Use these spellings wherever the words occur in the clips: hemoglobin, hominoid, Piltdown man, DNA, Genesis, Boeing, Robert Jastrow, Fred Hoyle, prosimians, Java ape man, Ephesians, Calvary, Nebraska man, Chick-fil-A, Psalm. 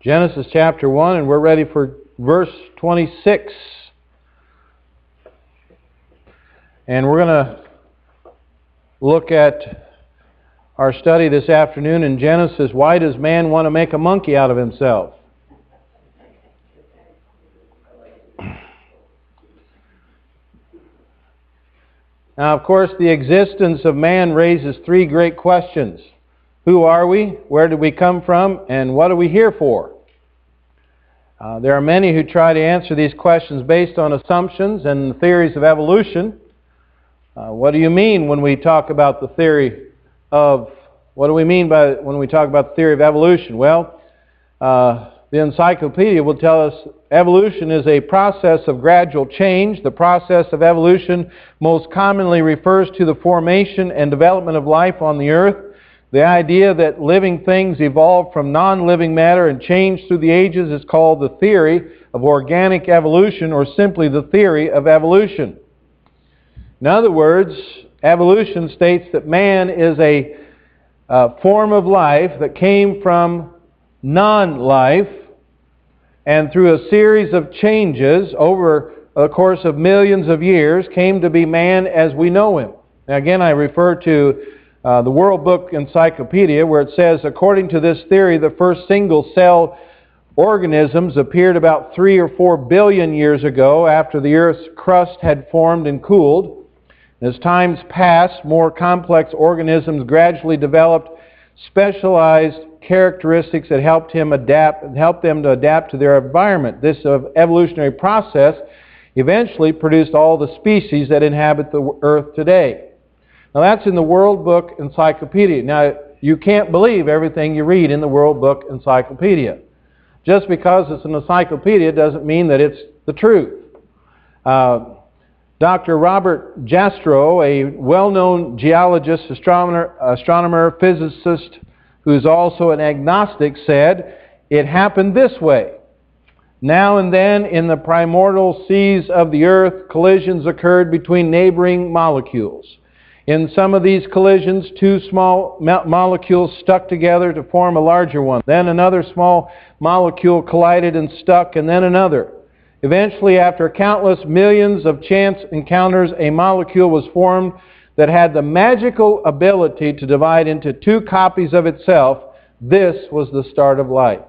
Genesis chapter 1, and we're ready for verse 26. And we're going to look at our study this afternoon in Genesis. Why does man want to make a monkey out of himself? Now, of course, the existence of man raises three great questions. Who are we? Where did we come from? And what are we here for? There are many who try to answer these questions based on assumptions and theories of evolution. What do you mean when we talk about the theory of... What do we mean by when we talk about the theory of evolution? Well, the encyclopedia will tell us evolution is a process of gradual change. The process of evolution most commonly refers to the formation and development of life on the earth. The idea that living things evolve from non-living matter and change through the ages is called the theory of organic evolution, or simply the theory of evolution. In other words, evolution states that man is a form of life that came from non-life, and through a series of changes over the course of millions of years came to be man as we know him. Now again, I refer to the World Book Encyclopedia, where it says, according to this theory, the first single-cell organisms appeared about 3 or 4 billion years ago, after the Earth's crust had formed and cooled. As times passed, more complex organisms gradually developed specialized characteristics that helped them to adapt to their environment. This evolutionary process eventually produced all the species that inhabit the earth today. Now that's in the World Book Encyclopedia. Now you can't believe everything you read in the World Book Encyclopedia. Just because it's an encyclopedia doesn't mean that it's the truth. Dr. Robert Jastrow, a well-known geologist, astronomer, physicist, who's also an agnostic, said, "It happened this way. Now and then in the primordial seas of the earth, collisions occurred between neighboring molecules. In some of these collisions, two small molecules stuck together to form a larger one. Then another small molecule collided and stuck, and then another. Eventually, after countless millions of chance encounters, a molecule was formed that had the magical ability to divide into two copies of itself. This was the start of life."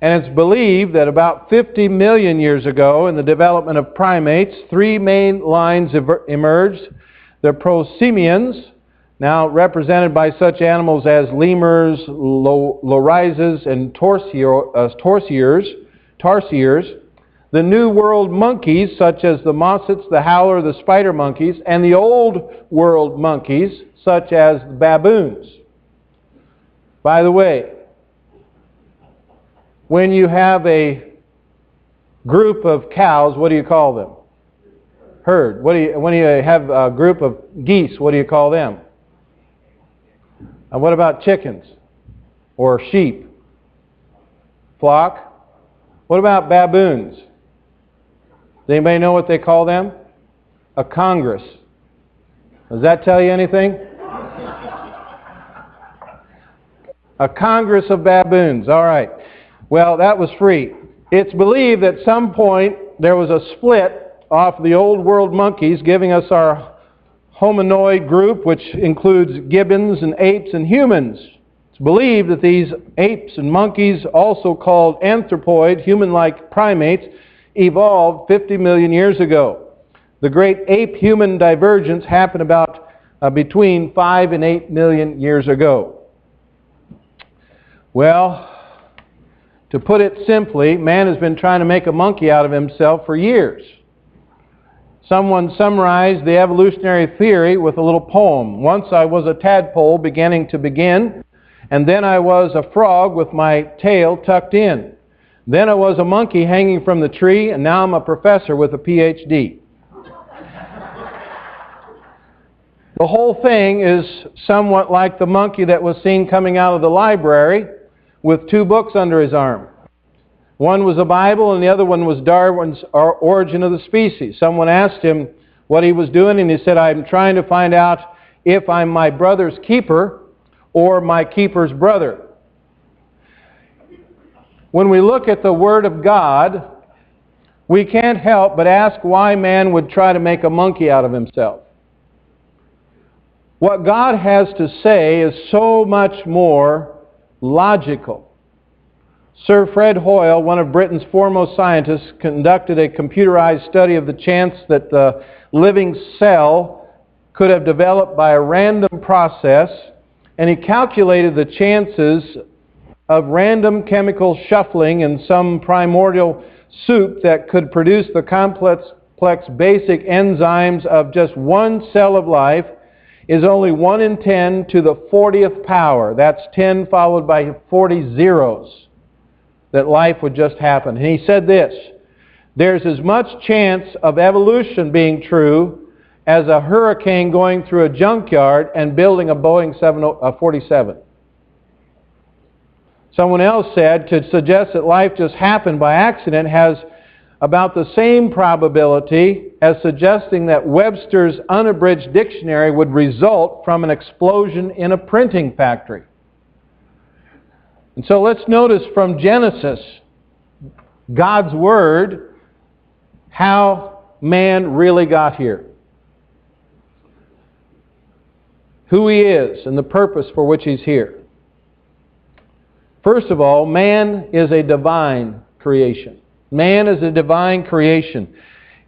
And it's believed that about 50 million years ago, in the development of primates, three main lines emerged. The prosimians, now represented by such animals as lemurs, lorises, and tarsiers, the New World monkeys, such as the mossets, the howler, the spider monkeys, and the Old World monkeys, such as the baboons. By the way, when you have a group of cows, what do you call them? Herd. When you have a group of geese, what do you call them? And what about chickens or sheep? Flock. What about baboons? Does anybody know what they call them? A congress. Does that tell you anything? A congress of baboons. All right. Well, that was free. It's believed at some point there was a split off the Old World monkeys, giving us our hominoid group, which includes gibbons and apes and humans. It's believed that these apes and monkeys, also called anthropoid, human-like primates, evolved 50 million years ago. The great ape-human divergence happened about between 5 and 8 million years ago. Well, to put it simply, man has been trying to make a monkey out of himself for years. Someone summarized the evolutionary theory with a little poem. "Once I was a tadpole beginning to begin, and then I was a frog with my tail tucked in. Then I was a monkey hanging from the tree, and now I'm a professor with a PhD." The whole thing is somewhat like the monkey that was seen coming out of the library with two books under his arm. One was the Bible and the other one was Darwin's Origin of the Species. Someone asked him what he was doing, and he said, "I'm trying to find out if I'm my brother's keeper or my keeper's brother." when we look at the Word of God, we can't help but ask why man would try to make a monkey out of himself. What God has to say is so much more logical. Sir Fred Hoyle, one of Britain's foremost scientists, conducted a computerized study of the chance that the living cell could have developed by a random process, and he calculated the chances of random chemical shuffling in some primordial soup that could produce the complex basic enzymes of just one cell of life is only 1 in 10 to the 40th power. That's 10 followed by 40 zeros, that life would just happen. And he said this, "There's as much chance of evolution being true as a hurricane going through a junkyard and building a Boeing 747. Someone else said, to suggest that life just happened by accident has about the same probability as suggesting that Webster's unabridged dictionary would result from an explosion in a printing factory. And so let's notice from Genesis, God's Word, how man really got here. Who he is and the purpose for which he's here. First of all, man is a divine creation. Man is a divine creation.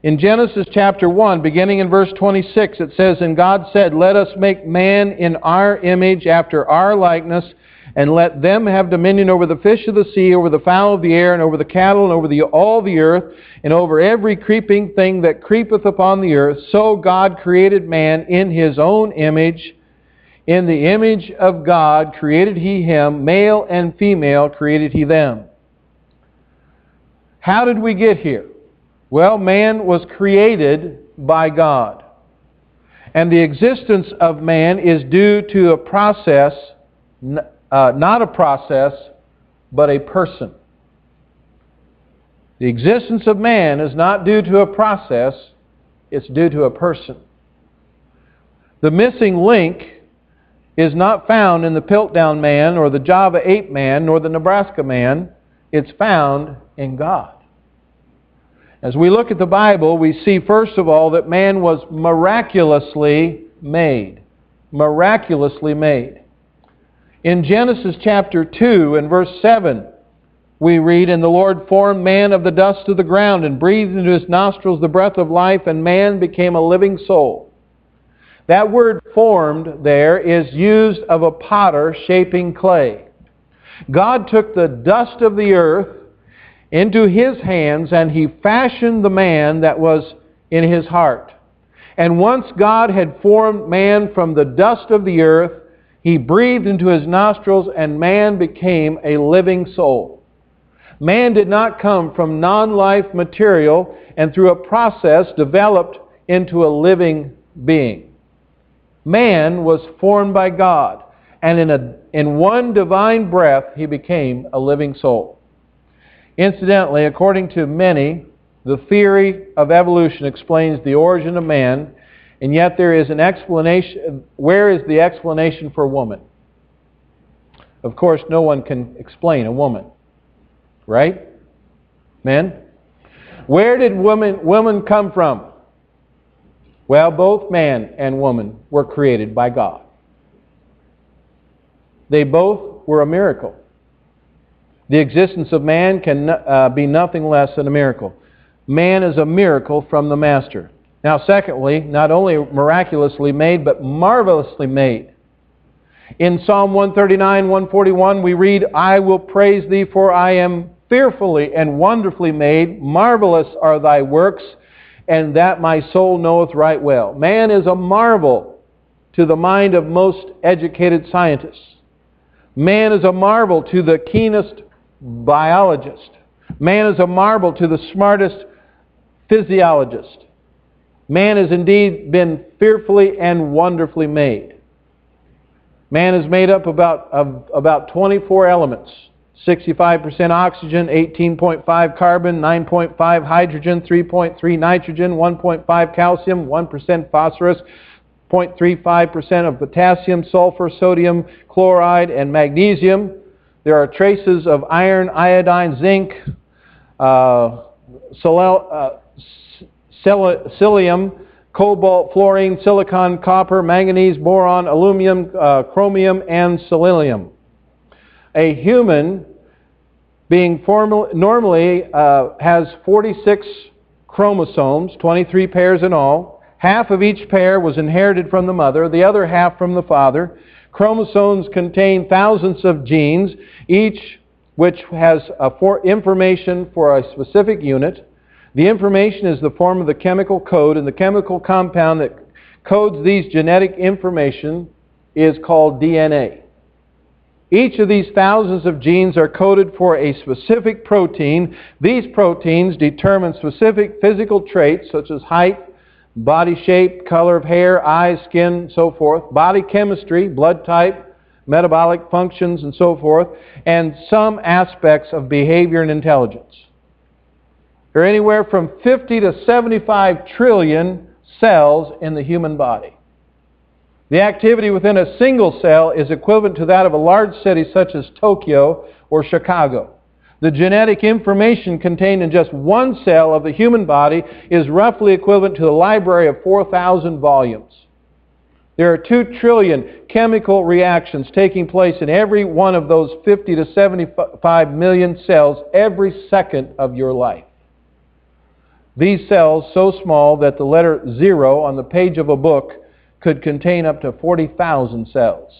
In Genesis chapter 1, beginning in verse 26, it says, "And God said, let us make man in our image, after our likeness, and let them have dominion over the fish of the sea, over the fowl of the air, and over the cattle, and over all the earth, and over every creeping thing that creepeth upon the earth. So God created man in His own image. In the image of God created He him, male and female created He them." How did we get here? Well, man was created by God. And the existence of man is due to a process, not a process, but a person. The existence of man is not due to a process, it's due to a person. The missing link is not found in the Piltdown man or the Java ape man nor the Nebraska man. It's found in God. As we look at the Bible, we see first of all that man was miraculously made. Miraculously made. In Genesis chapter 2 and verse 7, we read, "And the Lord formed man of the dust of the ground and breathed into his nostrils the breath of life, and man became a living soul." That word "formed" there is used of a potter shaping clay. God took the dust of the earth into His hands and He fashioned the man that was in His heart. And once God had formed man from the dust of the earth, He breathed into his nostrils and man became a living soul. Man did not come from non-life material and through a process developed into a living being. Man was formed by God, and in one divine breath he became a living soul. Incidentally, according to many, the theory of evolution explains the origin of man, and yet there is an explanation. Where is the explanation for woman? Of course, no one can explain a woman, right? Men? Where did woman come from? Well, both man and woman were created by God. They both were a miracle. The existence of man can be nothing less than a miracle. Man is a miracle from the Master. Now, secondly, not only miraculously made, but marvelously made. In Psalm 139, 141, we read, "I will praise Thee, for I am fearfully and wonderfully made. Marvelous are Thy works, and that my soul knoweth right well." Man is a marvel to the mind of most educated scientists. Man is a marvel to the keenest biologist. Man is a marvel to the smartest physiologist. Man has indeed been fearfully and wonderfully made. Man is made up of about 24 elements. 65% oxygen, 18.5 carbon, 9.5 hydrogen, 3.3 nitrogen, 1.5 calcium, 1% phosphorus, 0.35% of potassium, sulfur, sodium, chloride, and magnesium. There are traces of iron, iodine, zinc, selenium, cobalt, fluorine, silicon, copper, manganese, boron, aluminum, chromium, and selenium. A human being normally has 46 chromosomes, 23 pairs in all. Half of each pair was inherited from the mother, the other half from the father. Chromosomes contain thousands of genes, each which has information for a specific unit. The information is the form of the chemical code, and the chemical compound that codes these genetic information is called DNA. Each of these thousands of genes are coded for a specific protein. These proteins determine specific physical traits such as height, body shape, color of hair, eyes, skin, and so forth, body chemistry, blood type, metabolic functions, and so forth, and some aspects of behavior and intelligence. There are anywhere from 50 to 75 trillion cells in the human body. The activity within a single cell is equivalent to that of a large city such as Tokyo or Chicago. The genetic information contained in just one cell of the human body is roughly equivalent to a library of 4,000 volumes. There are 2 trillion chemical reactions taking place in every one of those 50 to 75 million cells every second of your life. These cells so small that the letter 0 on the page of a book could contain up to 40,000 cells.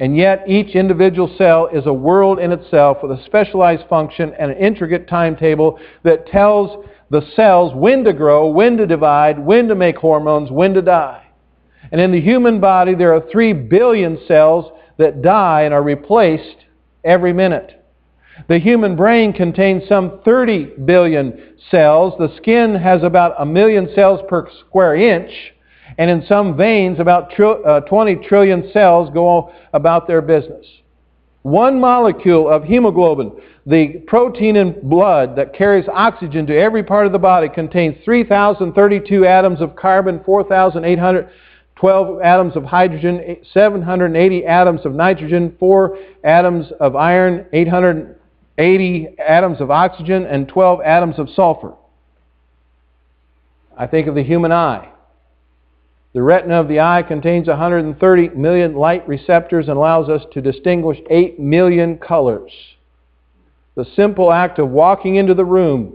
And yet each individual cell is a world in itself with a specialized function and an intricate timetable that tells the cells when to grow, when to divide, when to make hormones, when to die. And in the human body there are 3 billion cells that die and are replaced every minute. The human brain contains some 30 billion cells. The skin has about 1 million cells per square inch. And in some veins, about 20 trillion cells go about their business. One molecule of hemoglobin, the protein in blood that carries oxygen to every part of the body, contains 3,032 atoms of carbon, 4,812 atoms of hydrogen, 780 atoms of nitrogen, 4 atoms of iron, 880 atoms of oxygen, and 12 atoms of sulfur. I think of the human eye. The retina of the eye contains 130 million light receptors and allows us to distinguish 8 million colors. The simple act of walking into the room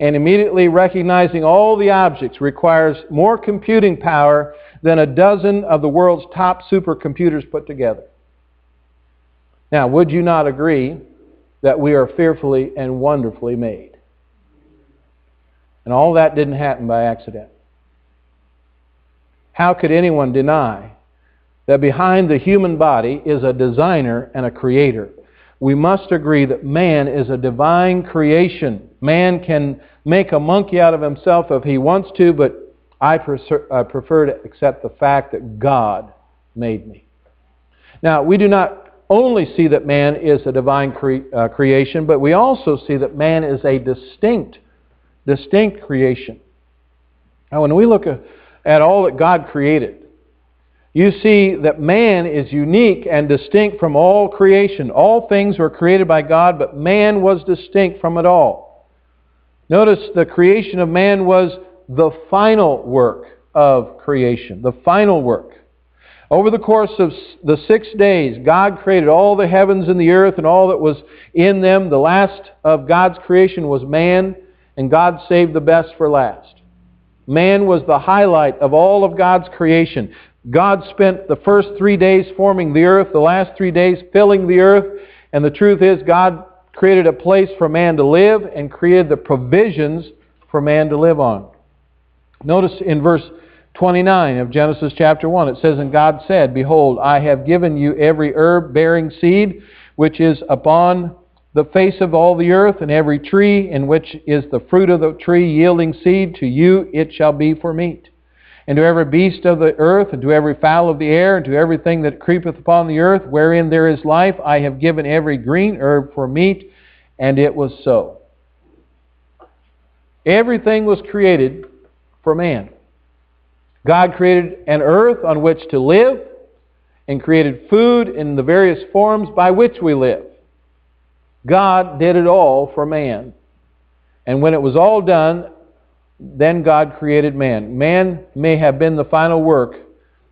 and immediately recognizing all the objects requires more computing power than a dozen of the world's top supercomputers put together. Now, would you not agree that we are fearfully and wonderfully made? And all that didn't happen by accident. How could anyone deny that behind the human body is a designer and a creator? We must agree that man is a divine creation. Man can make a monkey out of himself if he wants to, but I prefer to accept the fact that God made me. Now, we do not only see that man is a divine creation, but we also see that man is a distinct creation. Now, when we look at all that God created, you see that man is unique and distinct from all creation. All things were created by God, but man was distinct from it all. Notice the creation of man was the final work of creation, the final work. Over the course of the 6 days, God created all the heavens and the earth and all that was in them. The last of God's creation was man, and God saved the best for last. Man was the highlight of all of God's creation. God spent the first 3 days forming the earth, the last 3 days filling the earth, and the truth is God created a place for man to live and created the provisions for man to live on. Notice in verse 29 of Genesis chapter 1, it says, "And God said, Behold, I have given you every herb bearing seed, which is upon the face of all the earth, and every tree in which is the fruit of the tree yielding seed, to you it shall be for meat. And to every beast of the earth, and to every fowl of the air, and to everything that creepeth upon the earth, wherein there is life, I have given every green herb for meat." And it was so. Everything was created for man. God created an earth on which to live, and created food in the various forms by which we live. God did it all for man. And when it was all done, then God created man. Man may have been the final work,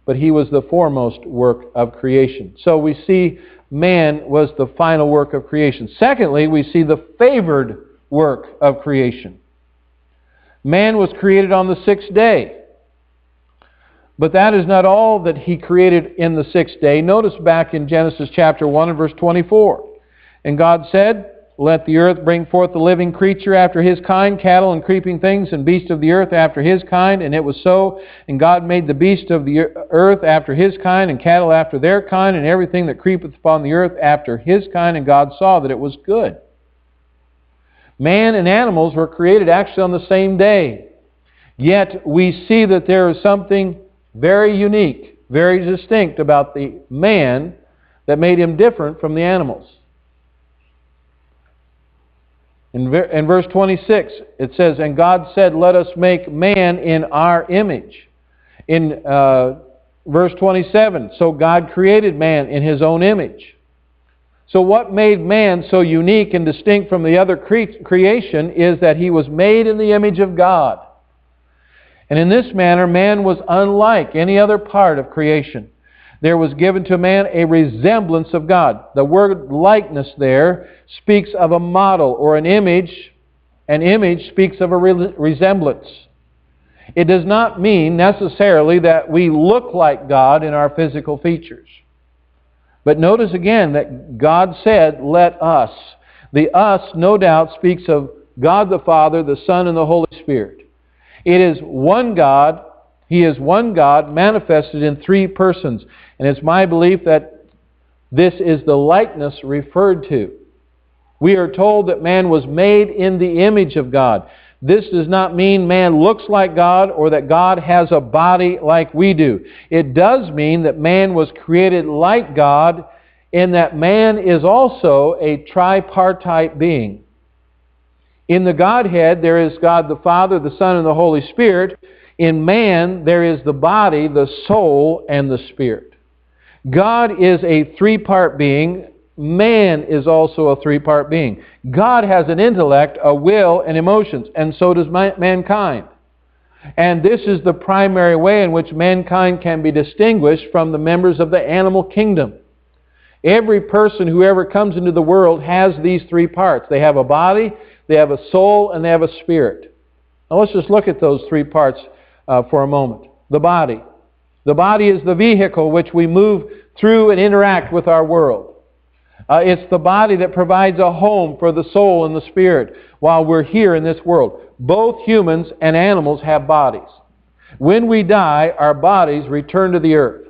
but he was the foremost work of creation. So we see man was the final work of creation. Secondly, we see the favored work of creation. Man was created on the sixth day. But that is not all that he created in the sixth day. Notice back in Genesis chapter 1 and verse 24. And God said, "Let the earth bring forth the living creature after his kind, cattle and creeping things, and beasts of the earth after his kind." And it was so. And God made the beasts of the earth after his kind, and cattle after their kind, and everything that creepeth upon the earth after his kind. And God saw that it was good. Man and animals were created actually on the same day. Yet we see that there is something very unique, very distinct about the man that made him different from the animals. In verse 26 it says, "And God said, let us make man in our image." In verse 27, "So God created man in his own image." So what made man so unique and distinct from the other creation is that he was made in the image of God. And in this manner, man was unlike any other part of creation. There was given to man a resemblance of God. The word likeness there speaks of a model or an image. An image speaks of a resemblance. It does not mean necessarily that we look like God in our physical features. But notice again that God said, "Let us." The "us" no doubt speaks of God the Father, the Son, and the Holy Spirit. It is one God. He is one God manifested in three persons. And it's my belief that this is the likeness referred to. We are told that man was made in the image of God. This does not mean man looks like God or that God has a body like we do. It does mean that man was created like God in that man is also a tripartite being. In the Godhead, there is God the Father, the Son, and the Holy Spirit. In man, there is the body, the soul, and the spirit. God is a three-part being. Man is also a three-part being. God has an intellect, a will, and emotions, and so does mankind. And this is the primary way in which mankind can be distinguished from the members of the animal kingdom. Every person who ever comes into the world has these three parts. They have a body, they have a soul, and they have a spirit. Now let's just look at those three parts for a moment. The body. The body is the vehicle which we move through and interact with our world. It's the body that provides a home for the soul and the spirit while we're here in this world. Both humans and animals have bodies. When we die, our bodies return to the earth.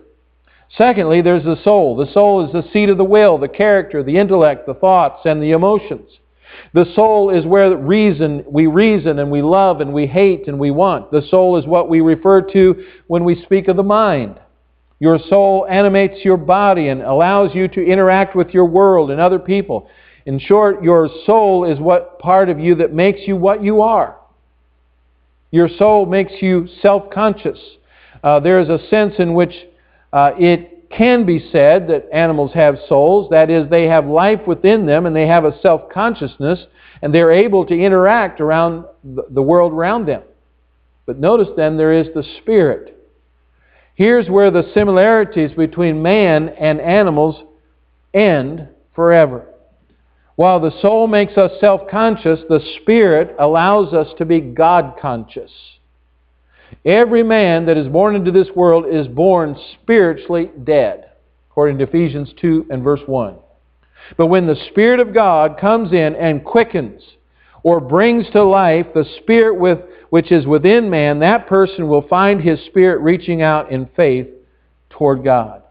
Secondly, there's the soul. The soul is the seat of the will, the character, the intellect, the thoughts, and the emotions. The soul is where we reason and we love and we hate and we want. The soul is what we refer to when we speak of the mind. Your soul animates your body and allows you to interact with your world and other people. In short, your soul is what part of you that makes you what you are. Your soul makes you self-conscious. There is a sense in which it can be said that animals have souls. That is, they have life within them and they have a self-consciousness and they're able to interact around the world around them. But notice then there is the spirit. Here's where the similarities between man and animals end forever. While the soul makes us self-conscious, the spirit allows us to be God-conscious. Every man that is born into this world is born spiritually dead, according to Ephesians 2 and verse 1. But when the Spirit of God comes in and quickens or brings to life the Spirit which is within man, that person will find his spirit reaching out in faith toward God.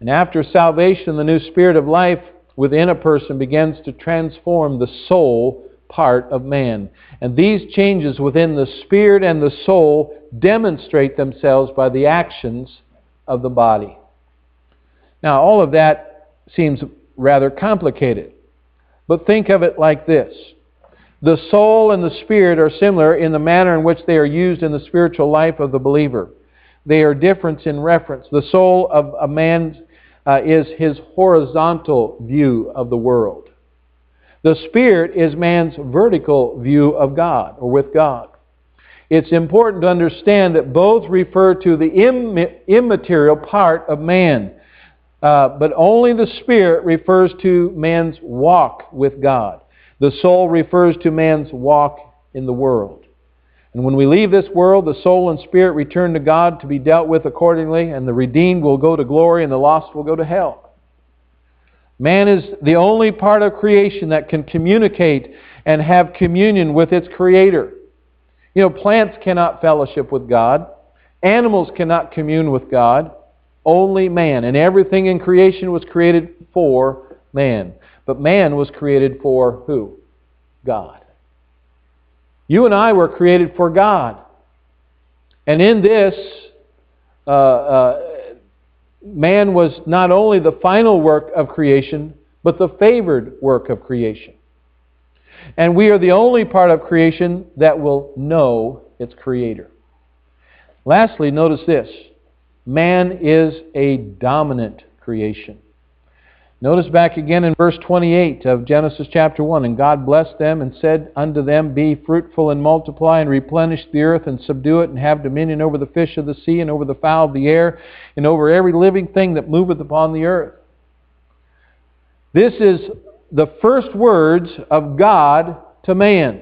And after salvation, the new Spirit of life within a person begins to transform the soul part of man. And these changes within the spirit and the soul demonstrate themselves by the actions of the body. Now, all of that seems rather complicated, but think of it like this. The soul and the spirit are similar in the manner in which they are used in the spiritual life of the believer. They are different in reference. The soul of a man is his horizontal view of the world. The Spirit is man's vertical view of God, or with God. It's important to understand that both refer to the immaterial part of man, but only the Spirit refers to man's walk with God. The soul refers to man's walk in the world. And when we leave this world, the soul and spirit return to God to be dealt with accordingly, and the redeemed will go to glory and the lost will go to hell. Man is the only part of creation that can communicate and have communion with its Creator. You know, plants cannot fellowship with God. Animals cannot commune with God. Only man. And everything in creation was created for man. But man was created for who? God. You and I were created for God. And in this, man was not only the final work of creation, but the favored work of creation. And we are the only part of creation that will know its Creator. Lastly, notice this. Man is a dominant creation. Notice back again in verse 28 of Genesis chapter 1. And God blessed them and said unto them, Be fruitful and multiply and replenish the earth and subdue it and have dominion over the fish of the sea and over the fowl of the air and over every living thing that moveth upon the earth. This is the first words of God to man.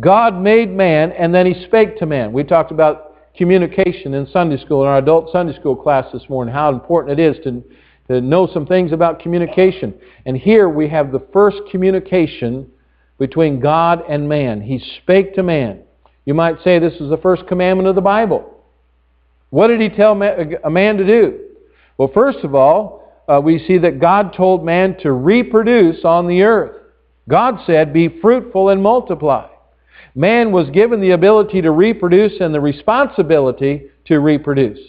God made man and then He spake to man. We talked about communication in Sunday school, in our adult Sunday school class this morning, how important it is to know some things about communication. And here we have the first communication between God and man. He spake to man. You might say this is the first commandment of the Bible. What did He tell a man to do? Well, first of all, we see that God told man to reproduce on the earth. God said, Be fruitful and multiply. Man was given the ability to reproduce and the responsibility to reproduce.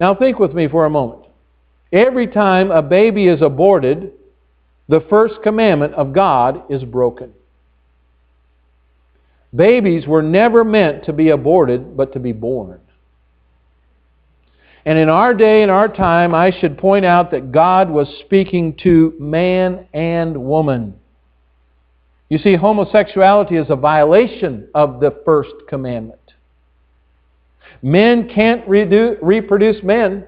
Now think with me for a moment. Every time a baby is aborted, the first commandment of God is broken. Babies were never meant to be aborted, but to be born. And in our day, in our time, I should point out that God was speaking to man and woman. You see, homosexuality is a violation of the first commandment. Men can't reproduce men.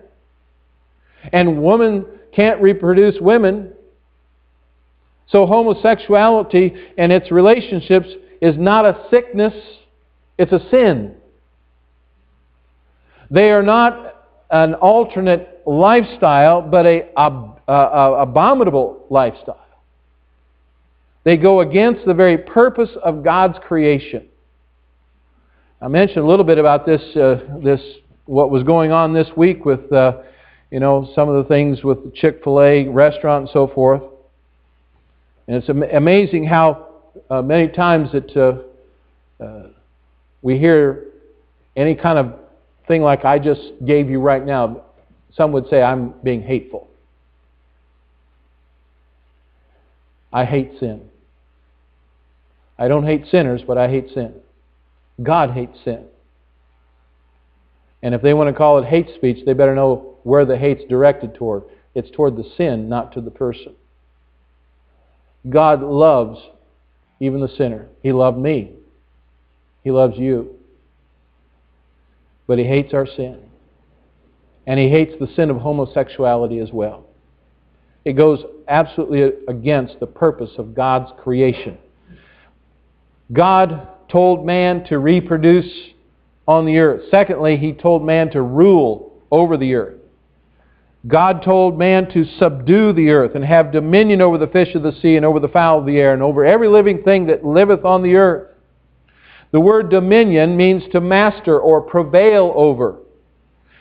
And women can't reproduce women. So homosexuality and its relationships is not a sickness, it's a sin. They are not an alternate lifestyle, but an abominable lifestyle. They go against the very purpose of God's creation. I mentioned a little bit about this, what was going on this week with some of the things with the Chick-fil-A restaurant and so forth. And it's amazing how many times that we hear any kind of thing like I just gave you right now, some would say I'm being hateful. I hate sin. I don't hate sinners, but I hate sin. God hates sin. And if they want to call it hate speech, they better know where the hate's directed toward. It's toward the sin, not to the person. God loves even the sinner. He loved me. He loves you. But He hates our sin. And He hates the sin of homosexuality as well. It goes absolutely against the purpose of God's creation. God told man to reproduce on the earth. Secondly, He told man to rule over the earth. God told man to subdue the earth and have dominion over the fish of the sea and over the fowl of the air and over every living thing that liveth on the earth. The word dominion means to master or prevail over.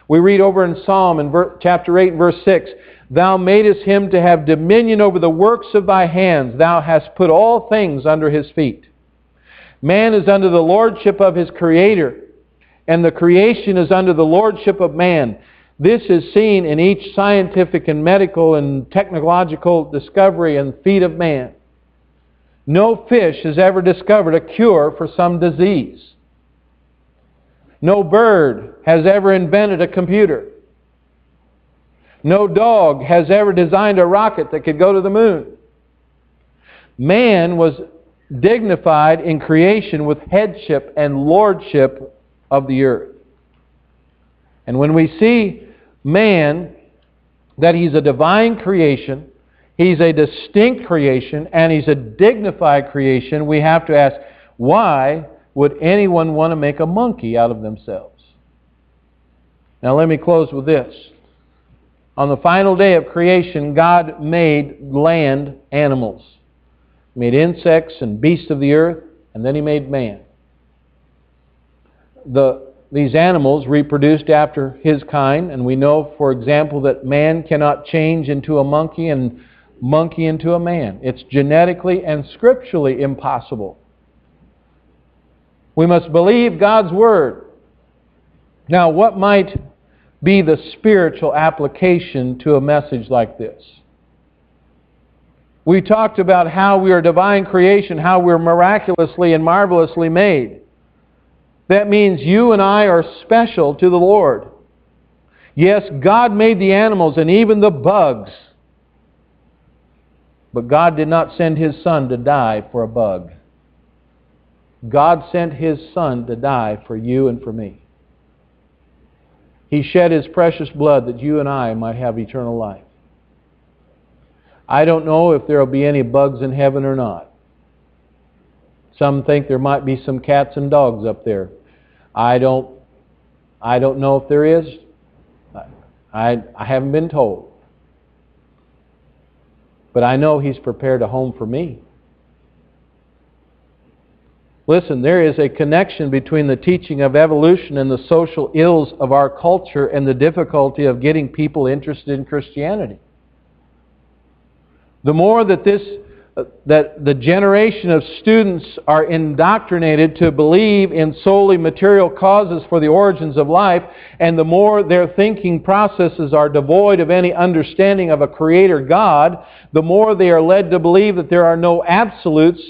We read over in Psalm in chapter 8 and verse 6, Thou madest him to have dominion over the works of thy hands. Thou hast put all things under his feet. Man is under the lordship of his Creator, and the creation is under the lordship of man. This is seen in each scientific and medical and technological discovery and feat of man. No fish has ever discovered a cure for some disease. No bird has ever invented a computer. No dog has ever designed a rocket that could go to the moon. Man was dignified in creation with headship and lordship of the earth. And when we see man, that he's a divine creation, he's a distinct creation, and he's a dignified creation, we have to ask, why would anyone want to make a monkey out of themselves? Now let me close with this. On the final day of creation, God made land animals. He made insects and beasts of the earth, and then He made man. These animals reproduced after his kind, and we know, for example, that man cannot change into a monkey and monkey into a man. It's genetically and scripturally impossible. We must believe God's Word. Now, what might be the spiritual application to a message like this? We talked about how we are divine creation, how we're miraculously and marvelously made. That means you and I are special to the Lord. Yes, God made the animals and even the bugs. But God did not send His Son to die for a bug. God sent His Son to die for you and for me. He shed His precious blood that you and I might have eternal life. I don't know if there will be any bugs in heaven or not. Some think there might be some cats and dogs up there. I don't know if there is. I haven't been told. But I know He's prepared a home for me. Listen, there is a connection between the teaching of evolution and the social ills of our culture and the difficulty of getting people interested in Christianity. The more that the generation of students are indoctrinated to believe in solely material causes for the origins of life, and the more their thinking processes are devoid of any understanding of a Creator God, the more they are led to believe that there are no absolutes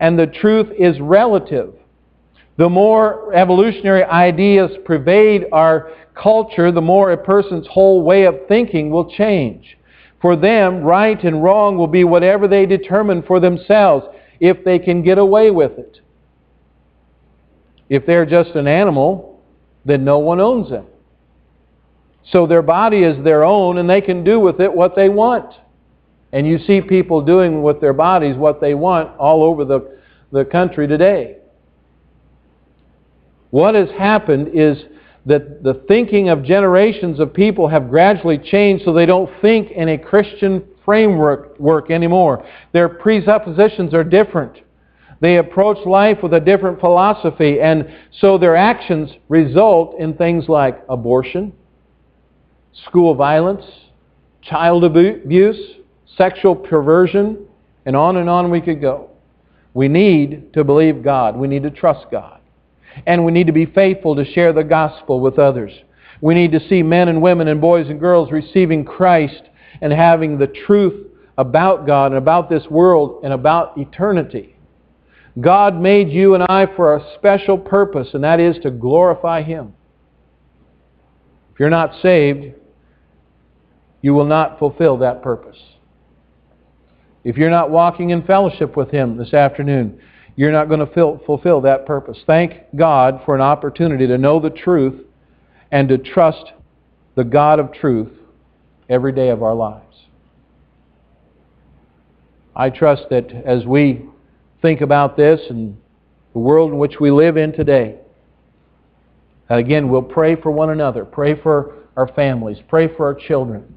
and the truth is relative. The more evolutionary ideas pervade our culture, the more a person's whole way of thinking will change. For them, right and wrong will be whatever they determine for themselves, if they can get away with it. If they're just an animal, then no one owns them. So their body is their own, and they can do with it what they want. And you see people doing with their bodies what they want all over the country today. What has happened is that the thinking of generations of people have gradually changed, so they don't think in a Christian framework anymore. Their presuppositions are different. They approach life with a different philosophy, and so their actions result in things like abortion, school violence, child abuse, sexual perversion, and on we could go. We need to believe God. We need to trust God. And we need to be faithful to share the gospel with others. We need to see men and women and boys and girls receiving Christ and having the truth about God and about this world and about eternity. God made you and I for a special purpose, and that is to glorify Him. If you're not saved, you will not fulfill that purpose. If you're not walking in fellowship with Him this afternoon, you're not going to fulfill that purpose. Thank God for an opportunity to know the truth and to trust the God of truth every day of our lives. I trust that as we think about this and the world in which we live in today, that again, we'll pray for one another, pray for our families, pray for our children.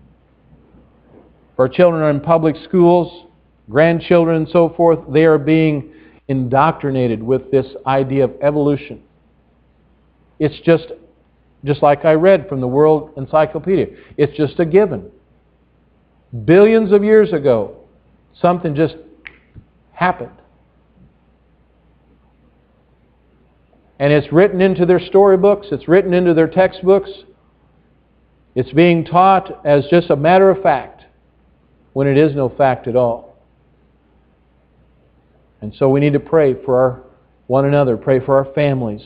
If our children are in public schools, grandchildren and so forth, they are being indoctrinated with this idea of evolution. It's just like I read from the World Encyclopedia. It's just a given. Billions of years ago, something just happened. And it's written into their storybooks. It's written into their textbooks. It's being taught as just a matter of fact, when it is no fact at all. And so we need to pray for one another, pray for our families,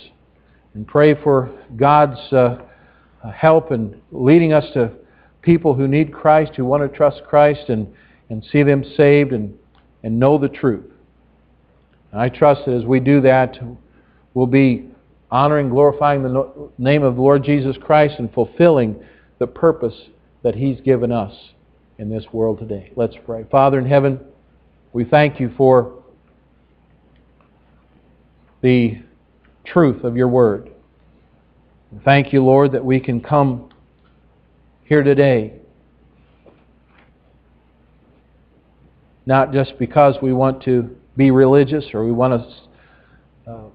and pray for God's help in leading us to people who need Christ, who want to trust Christ and see them saved and know the truth. And I trust that as we do that, we'll be honoring, glorifying the name of the Lord Jesus Christ and fulfilling the purpose that He's given us in this world today. Let's pray. Father in heaven, we thank You for the truth of Your Word. Thank You, Lord, that we can come here today not just because we want to be religious or we want to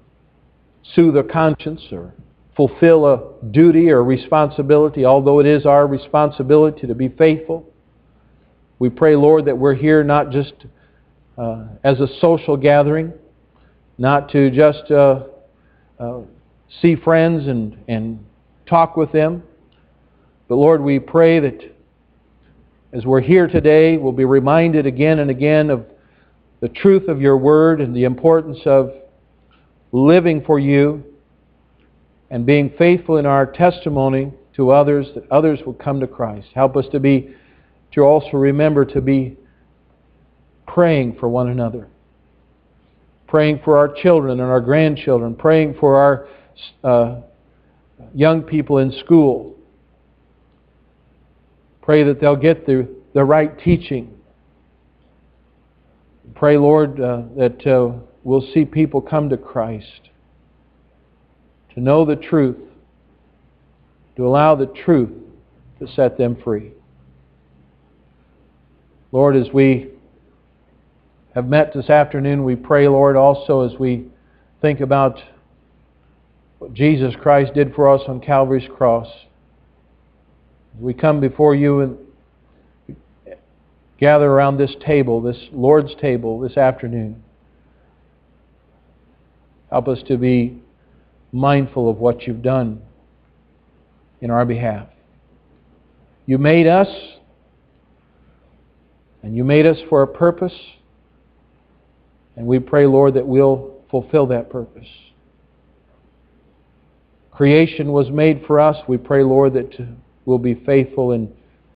soothe a conscience or fulfill a duty or responsibility, although it is our responsibility to be faithful. We pray, Lord, that we're here not just as a social gathering, not to just see friends and talk with them. But Lord, we pray that as we're here today, we'll be reminded again and again of the truth of Your Word and the importance of living for You and being faithful in our testimony to others, that others will come to Christ. Help us to also remember to be praying for one another, praying for our children and our grandchildren, praying for our young people in school. Pray that they'll get the right teaching. Pray, Lord, that we'll see people come to Christ, to know the truth, to allow the truth to set them free. Lord, as we have met this afternoon, we pray, Lord, also as we think about what Jesus Christ did for us on Calvary's cross. We come before You and gather around this table, this Lord's table this afternoon. Help us to be mindful of what You've done in our behalf. You made us, and You made us for a purpose, and we pray, Lord, that we'll fulfill that purpose. Creation was made for us. We pray, Lord, that we'll be faithful in